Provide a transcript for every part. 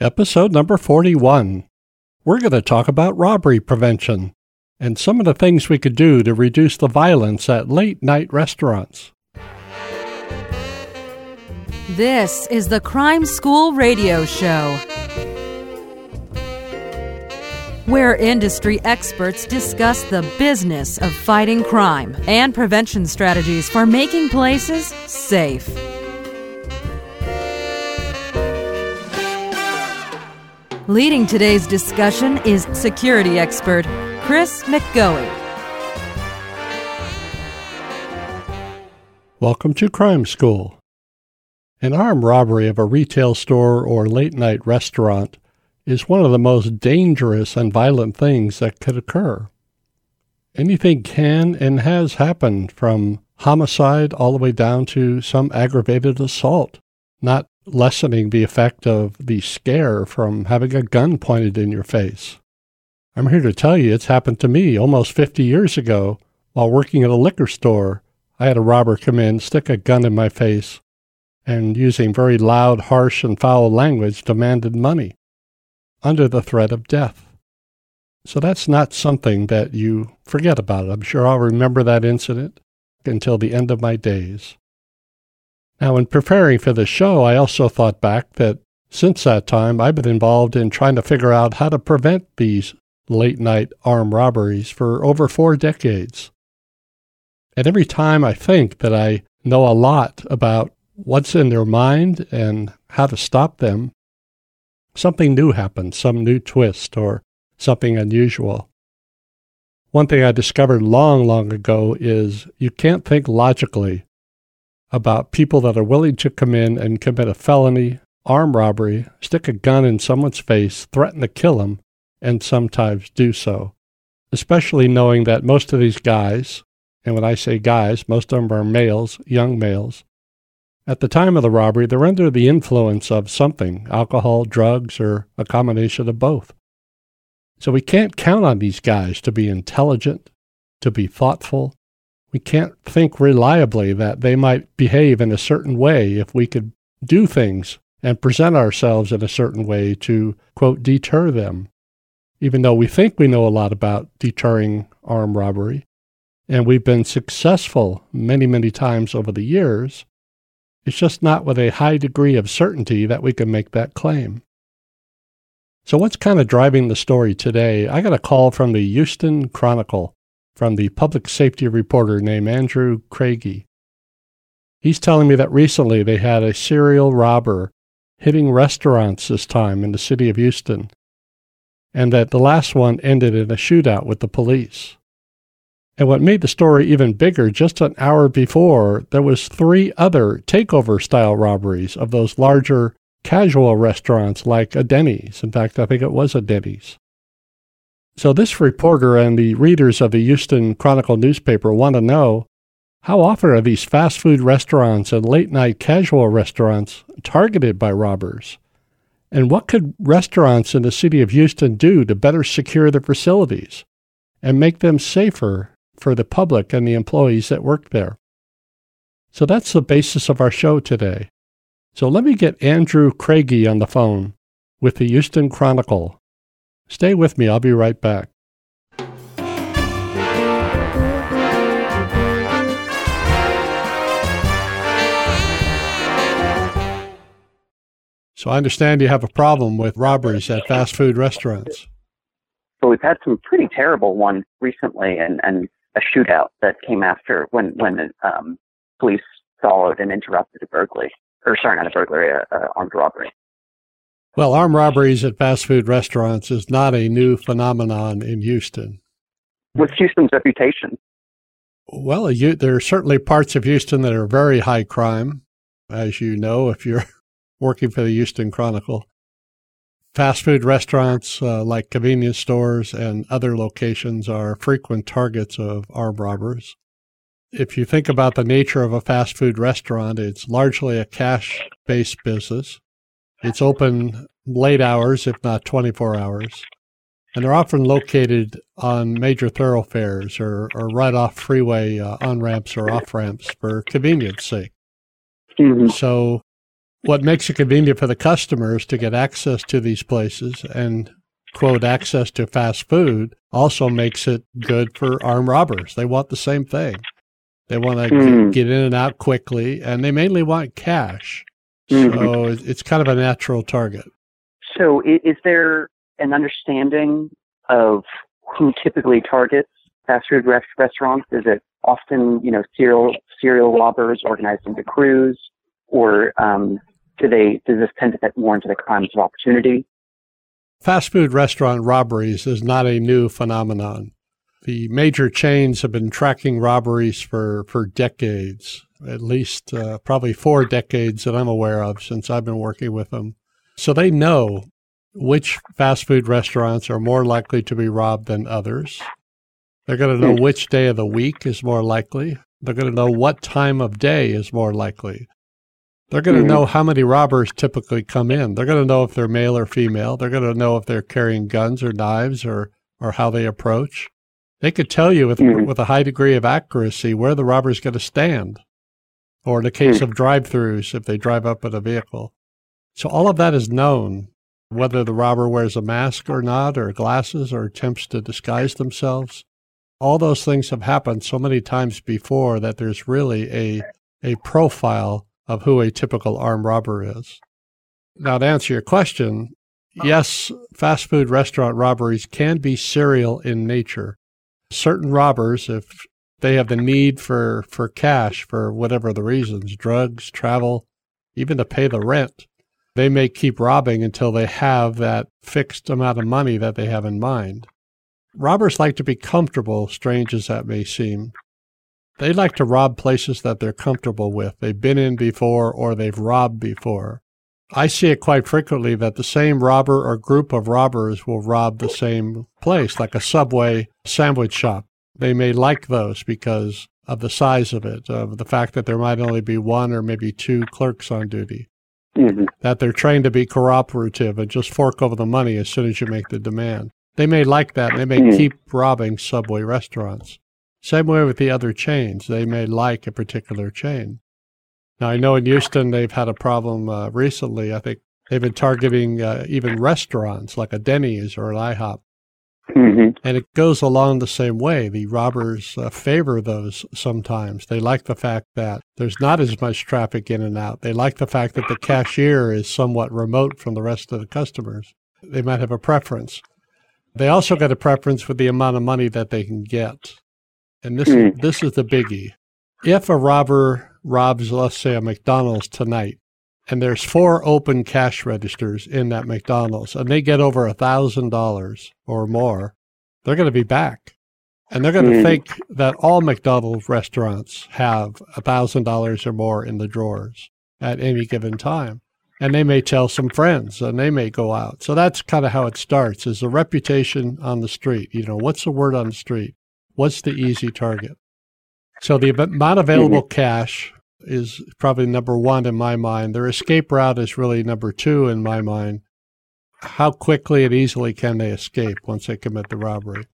Episode number 41. We're going to talk about robbery prevention and some of the things we could do to reduce the violence at late-night restaurants. This is the Crime School Radio Show, where industry experts discuss the business of fighting crime and prevention strategies for making places safe. Leading today's discussion is security expert Chris McGoey. Welcome to Crime School. An armed robbery of a retail store or late-night restaurant is one of the most dangerous and violent things that could occur. Anything can and has happened, from homicide all the way down to some aggravated assault, not lessening the effect of the scare from having a gun pointed in your face. I'm here to tell you it's happened to me almost 50 years ago while working at a liquor store. I had a robber come in, stick a gun in my face, and using very loud, harsh, and foul language, demanded money under the threat of death. So that's not something that you forget about. I'm sure I'll remember that incident until the end of my days. Now, in preparing for the show, I also thought back that since that time, I've been involved in trying to figure out how to prevent these late-night armed robberies for over 4 decades. And every time I think that I know a lot about what's in their mind and how to stop them, something new happens, some new twist or something unusual. One thing I discovered long ago is you can't think logically about people that are willing to come in and commit a felony, armed robbery, stick a gun in someone's face, threaten to kill them, and sometimes do so. Especially knowing that most of these guys, and when I say guys, most of them are males, young males, at the time of the robbery, they're under the influence of something, alcohol, drugs, or a combination of both. So we can't count on these guys to be intelligent, to be thoughtful. We can't think reliably that they might behave in a certain way if we could do things and present ourselves in a certain way to, quote, deter them, even though we think we know a lot about deterring armed robbery, and we've been successful many times over the years. It's just not with a high degree of certainty that we can make that claim. So what's kind of driving the story today? I got a call from the Houston Chronicle, from the public safety reporter named Andrew Craigie. He's telling me that recently they had a serial robber hitting restaurants this time in the city of Houston, and that the last one ended in a shootout with the police. And what made the story even bigger, just an hour before, there was 3 other takeover-style robberies of those larger casual restaurants like a Denny's. In fact, I think it was a Denny's. So this reporter and the readers of the Houston Chronicle newspaper want to know, how often are these fast food restaurants and late-night casual restaurants targeted by robbers? And what could restaurants in the city of Houston do to better secure their facilities and make them safer for the public and the employees that work there? So that's the basis of our show today. So let me get Andrew Craigie on the phone with the Houston Chronicle. Stay with me. I'll be right back. So I understand you have a problem with robberies at fast food restaurants. So we've had some pretty terrible ones recently, and a shootout that came after when police followed and interrupted a burglary, or sorry, not a burglary, an armed robbery. Well, armed robberies at fast food restaurants is not a new phenomenon in Houston. What's Houston's reputation? Well, there are certainly parts of Houston that are very high crime, as you know, if you're working for the Houston Chronicle. Fast food restaurants like convenience stores and other locations are frequent targets of armed robbers. If you think about the nature of a fast food restaurant, it's largely a cash-based business. It's open late hours, if not 24 hours, and they're often located on major thoroughfares or right off freeway on-ramps or off-ramps for convenience sake. Mm-hmm. So what makes it convenient for the customers to get access to these places and, quote, access to fast food also makes it good for armed robbers. They want the same thing. They want to get in and out quickly, and they mainly want cash. So it's kind of a natural target. So is there an understanding of who typically targets fast food restaurants? Is it often, you know, serial robbers organized into crews, or does this tend to fit more into the crimes of opportunity? Fast food restaurant robberies is not a new phenomenon. The major chains have been tracking robberies for decades, at least probably 4 decades that I'm aware of since I've been working with them. So they know which fast food restaurants are more likely to be robbed than others. They're going to know which day of the week is more likely. They're going to know what time of day is more likely. They're going to know how many robbers typically come in. They're going to know if they're male or female. They're going to know if they're carrying guns or knives or how they approach. They could tell you with a high degree of accuracy where the robber's going to stand, or in the case of drive-thrus, if they drive up in a vehicle. So all of that is known, whether the robber wears a mask or not, or glasses, or attempts to disguise themselves. All those things have happened so many times before that there's really a profile of who a typical armed robber is. Now, to answer your question, yes, fast food restaurant robberies can be serial in nature. Certain robbers, if they have the need for cash for whatever the reasons, drugs, travel, even to pay the rent, they may keep robbing until they have that fixed amount of money that they have in mind. Robbers like to be comfortable, strange as that may seem. They like to rob places that they're comfortable with. They've been in before or they've robbed before. I see it quite frequently that the same robber or group of robbers will rob the same place, like a Subway sandwich shop. They may like those because of the size of it, of the fact that there might only be one or maybe 2 clerks on duty, that they're trained to be cooperative and just fork over the money as soon as you make the demand. They may like that, and they may keep robbing Subway restaurants. Same way with the other chains. They may like a particular chain. Now, I know in Houston they've had a problem recently. I think they've been targeting even restaurants like a Denny's or an IHOP. And it goes along the same way. The robbers favor those sometimes. They like the fact that there's not as much traffic in and out. They like the fact that the cashier is somewhat remote from the rest of the customers. They might have a preference. They also got a preference with the amount of money that they can get. And this is the biggie. If a robber robs, let's say, a McDonald's tonight, and there's 4 open cash registers in that McDonald's, and they get over $1,000 or more, they're going to be back. And they're going to think that all McDonald's restaurants have $1,000 or more in the drawers at any given time. And they may tell some friends, and they may go out. So that's kind of how it starts, is the reputation on the street. You know, what's the word on the street? What's the easy target? So the amount available cash is probably number 1 in my mind. Their escape route is really number 2 in my mind. How quickly and easily can they escape once they commit the robbery?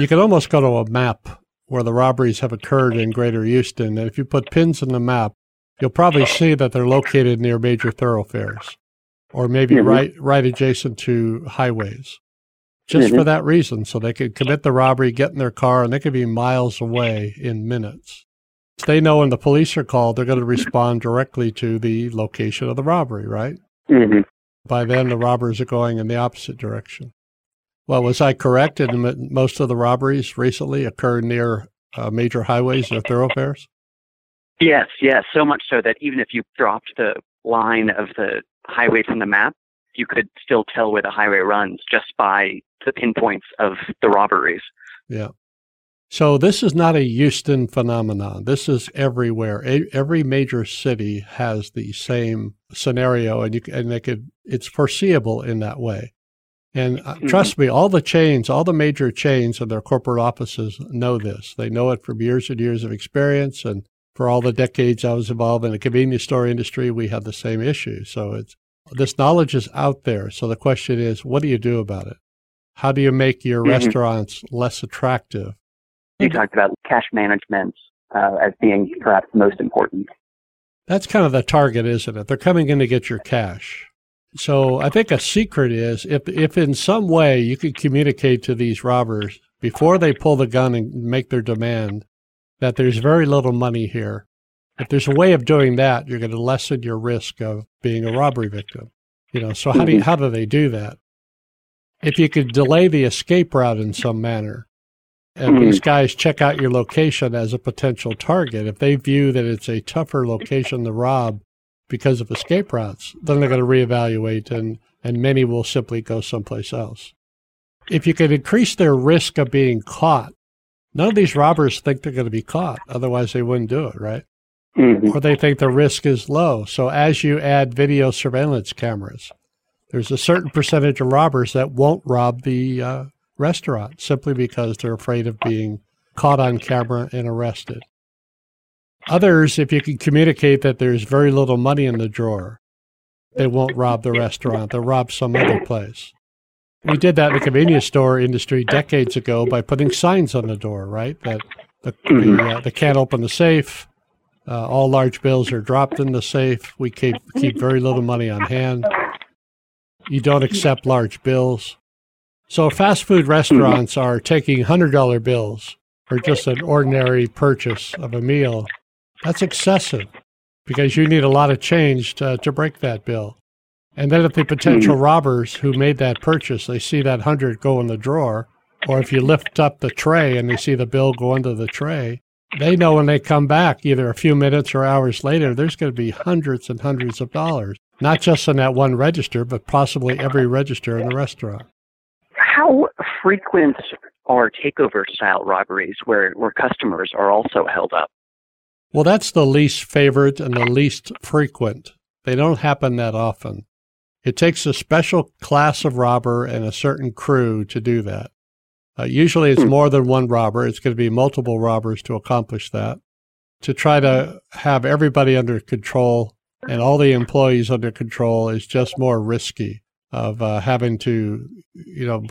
You can almost go to a map where the robberies have occurred in Greater Houston, and if you put pins in the map, you'll probably see that they're located near major thoroughfares or maybe right adjacent to highways. Just for that reason, so they could commit the robbery, get in their car, and they could be miles away in minutes. So they know when the police are called, they're going to respond directly to the location of the robbery, right? By then, the robbers are going in the opposite direction. Well, was I correct in that most of the robberies recently occur near major highways or thoroughfares? Yes, so much so that even if you dropped the line of the highway from the map, you could still tell where the highway runs just by the pinpoints of the robberies. Yeah. So this is not a Houston phenomenon. This is everywhere. Every major city has the same scenario, it's foreseeable in that way. And trust me, all the major chains and their corporate offices know this. They know it from years and years of experience. And for all the decades I was involved in the convenience store industry, we had the same issue. So this knowledge is out there. So the question is, what do you do about it? How do you make your restaurants less attractive? You talked about cash management as being perhaps most important. That's kind of the target, isn't it? They're coming in to get your cash. So I think a secret is if in some way you could communicate to these robbers before they pull the gun and make their demand that there's very little money here. If there's a way of doing that, you're going to lessen your risk of being a robbery victim. You know, so how do they do that? If you could delay the escape route in some manner, and these guys check out your location as a potential target, if they view that it's a tougher location to rob because of escape routes, then they're going to reevaluate, and many will simply go someplace else. If you could increase their risk of being caught, none of these robbers think they're going to be caught. Otherwise, they wouldn't do it, right? Mm-hmm. Or they think the risk is low. So as you add video surveillance cameras, there's a certain percentage of robbers that won't rob the restaurant simply because they're afraid of being caught on camera and arrested. Others, if you can communicate that there's very little money in the drawer, they won't rob the restaurant. They'll rob some other place. We did that in the convenience store industry decades ago by putting signs on the door, right? That they can't open the safe. All large bills are dropped in the safe. We keep very little money on hand. You don't accept large bills. So fast food restaurants are taking $100 bills for just an ordinary purchase of a meal. That's excessive because you need a lot of change to break that bill. And then if the potential robbers who made that purchase, they see that 100 go in the drawer, or if you lift up the tray and they see the bill go under the tray, they know when they come back, either a few minutes or hours later, there's going to be hundreds and hundreds of dollars, not just in that one register, but possibly every register in the restaurant. How frequent are takeover-style robberies where customers are also held up? Well, that's the least favored and the least frequent. They don't happen that often. It takes a special class of robber and a certain crew to do that. Usually it's more than one robber. It's going to be multiple robbers to accomplish that, to try to have everybody under control and all the employees under control is just more risky of having to,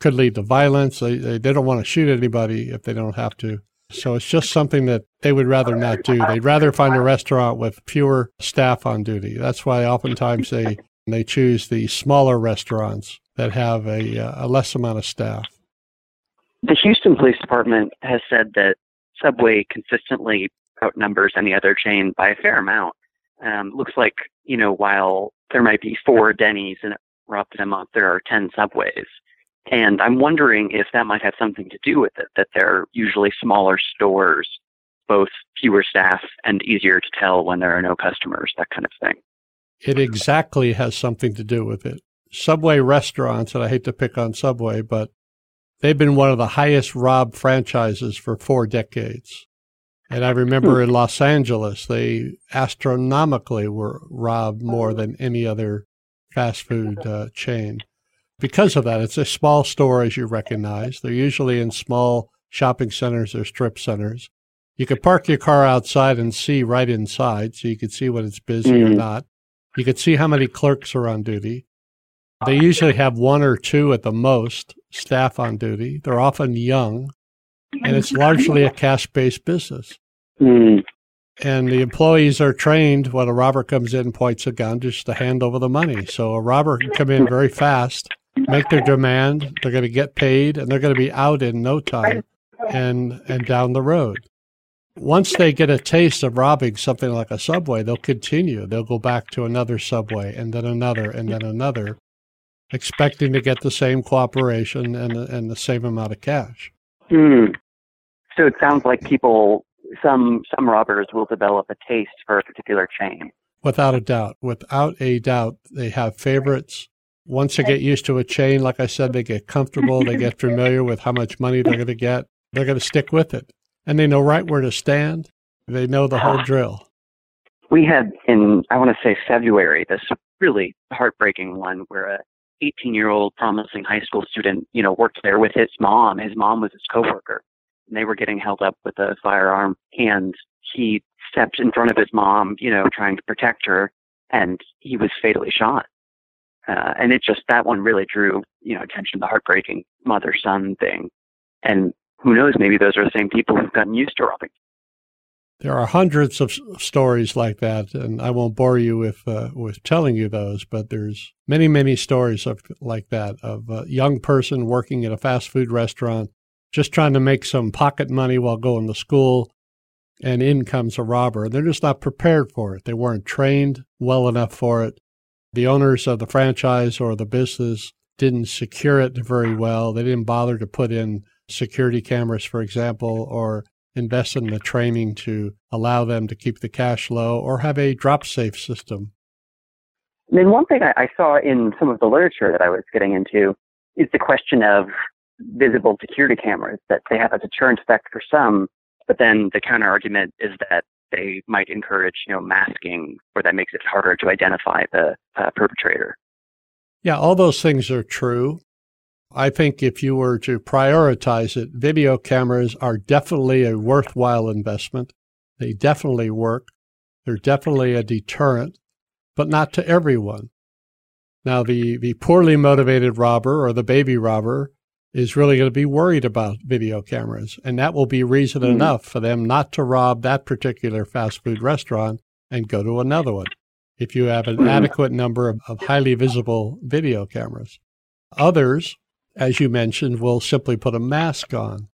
could lead to violence. They don't want to shoot anybody if they don't have to. So it's just something that they would rather not do. They'd rather find a restaurant with fewer staff on duty. That's why oftentimes they choose the smaller restaurants that have a less amount of staff. The Houston Police Department has said that Subway consistently outnumbers any other chain by a fair amount. Looks like, while there might be 4 Denny's and robbed them up, there are 10 Subways. And I'm wondering if that might have something to do with it, that they're usually smaller stores, both fewer staff and easier to tell when there are no customers, that kind of thing. It exactly has something to do with it. Subway restaurants, and I hate to pick on Subway, but they've been one of the highest robbed franchises for 4 decades. And I remember in Los Angeles, they astronomically were robbed more than any other fast food chain. Because of that, it's a small store, as you recognize. They're usually in small shopping centers or strip centers. You could park your car outside and see right inside, so you could see when it's busy or not. You could see how many clerks are on duty. They usually have 1 or 2 at the most staff on duty. They're often young, and it's largely a cash-based business. Mm. And the employees are trained when a robber comes in and points a gun just to hand over the money. So a robber can come in very fast, make their demand, they're going to get paid, and they're going to be out in no time and down the road. Once they get a taste of robbing something like a Subway, they'll continue. They'll go back to another Subway and then another and then another, expecting to get the same cooperation and the same amount of cash. Mm. So it sounds like some robbers will develop a taste for a particular chain. Without a doubt, they have favorites. Once they get used to a chain, like I said, they get comfortable, they get familiar with how much money they're going to get. They're going to stick with it. And they know right where to stand. They know the whole drill. We had in, I want to say February, this really heartbreaking one where a 18-year-old promising high school student, worked there with his mom. His mom was his coworker, and they were getting held up with a firearm. And he stepped in front of his mom, trying to protect her, and he was fatally shot. And that one really drew, attention to the heartbreaking mother-son thing. And who knows, maybe those are the same people who've gotten used to robbing. There are hundreds of stories like that, and I won't bore you with telling you those, but there's many, many stories like that of a young person working at a fast food restaurant, just trying to make some pocket money while going to school, and in comes a robber. They're just not prepared for it. They weren't trained well enough for it. The owners of the franchise or the business didn't secure it very well. They didn't bother to put in security cameras, for example, or invest in the training to allow them to keep the cash low or have a drop safe system. And then one thing I saw in some of the literature that I was getting into is the question of visible security cameras, that they have a deterrent effect for some, but then the counter argument is that they might encourage, masking, or that makes it harder to identify the perpetrator. Yeah, all those things are true. I think if you were to prioritize it, video cameras are definitely a worthwhile investment. They definitely work. They're definitely a deterrent, but not to everyone. Now, the poorly motivated robber or the baby robber is really going to be worried about video cameras, and that will be reason enough for them not to rob that particular fast food restaurant and go to another one if you have an adequate number of highly visible video cameras. Others, as you mentioned, will simply put a mask on.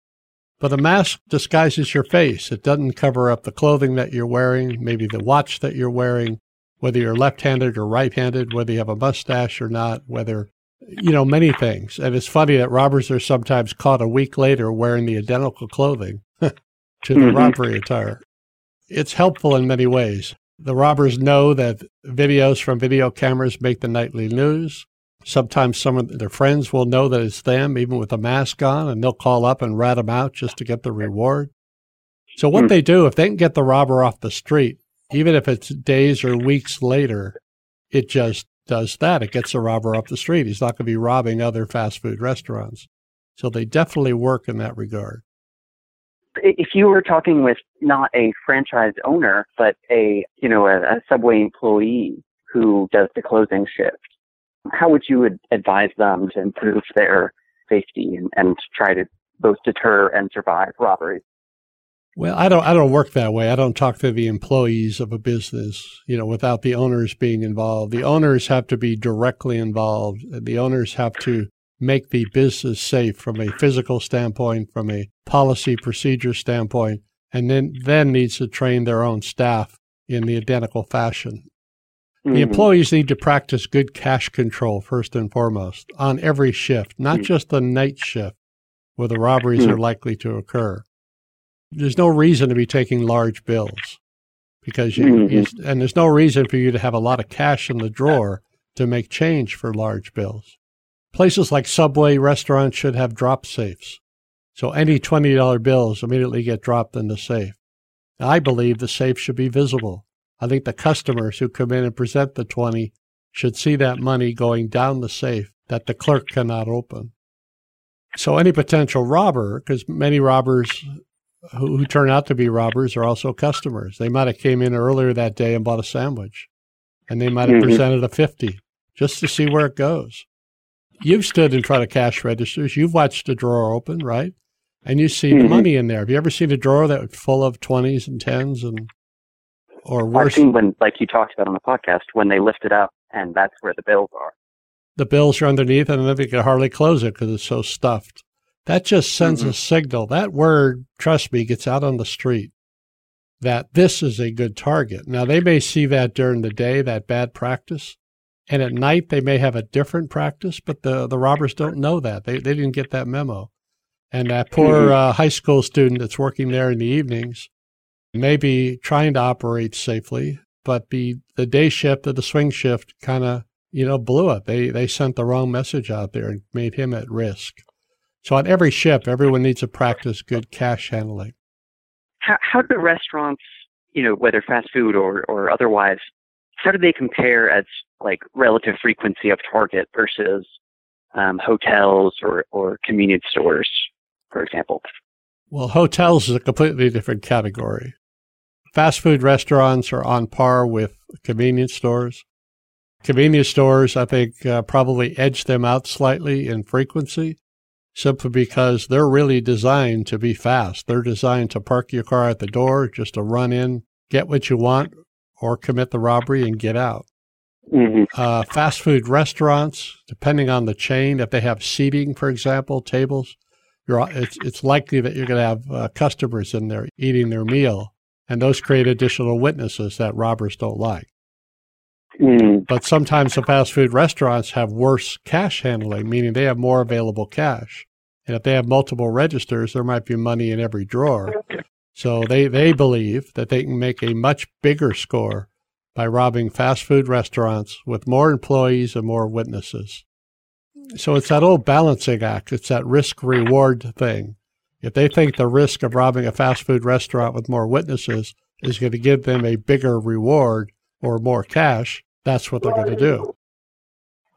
But a mask disguises your face. It doesn't cover up the clothing that you're wearing, maybe the watch that you're wearing, whether you're left-handed or right-handed, whether you have a mustache or not, whether, many things. And it's funny that robbers are sometimes caught a week later wearing the identical clothing to the robbery attire. It's helpful in many ways. The robbers know that videos from video cameras make the nightly news. Sometimes some of their friends will know that it's them, even with a mask on, and they'll call up and rat them out just to get the reward. So what they do, if they can get the robber off the street, even if it's days or weeks later, it just does that. It gets the robber off the street. He's not going to be robbing other fast food restaurants. So they definitely work in that regard. If you were talking with not a franchise owner, but a Subway employee who does the closing shift, how would you advise them to improve their safety and try to both deter and survive robberies? Well, I don't work that way. I don't talk to the employees of a business, without the owners being involved. The owners have to be directly involved. The owners have to make the business safe from a physical standpoint, from a policy procedure standpoint, and then needs to train their own staff in the identical fashion. The employees need to practice good cash control, first and foremost, on every shift, not just the night shift where the robberies are likely to occur. There's no reason to be taking large bills, because and there's no reason for you to have a lot of cash in the drawer to make change for large bills. Places like Subway restaurants should have drop safes, so any $20 bills immediately get dropped in the safe. I believe the safe should be visible. I think the customers who come in and present the 20 should see that money going down the safe that the clerk cannot open. So any potential robber, because many robbers who turn out to be robbers are also customers. They might have came in earlier that day and bought a sandwich, and they might have presented a 50 just to see where it goes. You've stood in front of cash registers. You've watched a drawer open, right? And you see the money in there. Have you ever seen a drawer that was full of 20s and 10s and... Or worse, I've seen when, like you talked about on the podcast, when they lift it up, and that's where the bills are. The bills are underneath, and then they can hardly close it because it's so stuffed. That just sends a signal. That word, trust me, gets out on the street that this is a good target. Now, they may see that during the day, that bad practice, and at night they may have a different practice, but the robbers don't know that. They didn't get that memo. And that poor high school student that's working there in the evenings may be trying to operate safely, but the day shift or the swing shift kind of, blew it. They sent the wrong message out there and made him at risk. So on every shift, everyone needs to practice good cash handling. How do restaurants, whether fast food or otherwise, how do they compare as like relative frequency of target versus hotels or convenience stores, for example? Well, hotels is a completely different category. Fast food restaurants are on par with convenience stores. Convenience stores, I think, probably edge them out slightly in frequency. simply because they're really designed to be fast. They're designed to park your car at the door, just to run in, get what you want, or commit the robbery and get out. Mm-hmm. Fast food restaurants, depending on the chain, if they have seating, for example, tables, it's likely that you're going to have customers in there eating their meal, and those create additional witnesses that robbers don't like. Mm. But sometimes the fast food restaurants have worse cash handling, meaning they have more available cash. And if they have multiple registers, there might be money in every drawer. So they believe that they can make a much bigger score by robbing fast food restaurants with more employees and more witnesses. So it's that old balancing act. It's that risk-reward thing. If they think the risk of robbing a fast food restaurant with more witnesses is going to give them a bigger reward or more cash, that's what they're going to do.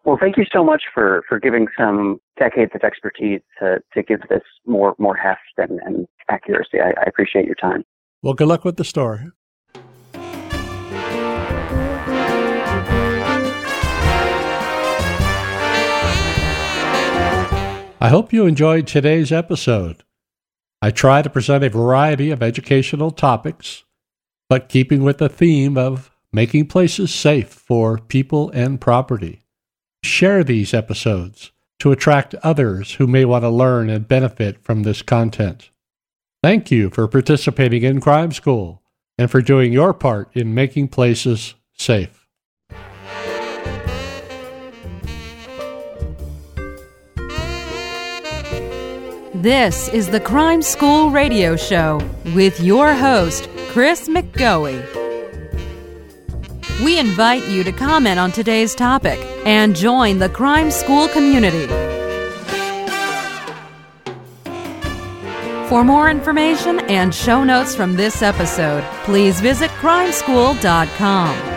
Well, thank you so much for giving some decades of expertise to give this more heft and accuracy. I appreciate your time. Well, good luck with the story. I hope you enjoyed today's episode. I try to present a variety of educational topics, but keeping with the theme of making places safe for people and property. Share these episodes to attract others who may want to learn and benefit from this content. Thank you for participating in Crime School and for doing your part in making places safe. This is the Crime School Radio Show with your host, Chris McGoey. We invite you to comment on today's topic and join the Crime School community. For more information and show notes from this episode, please visit crimeschool.com.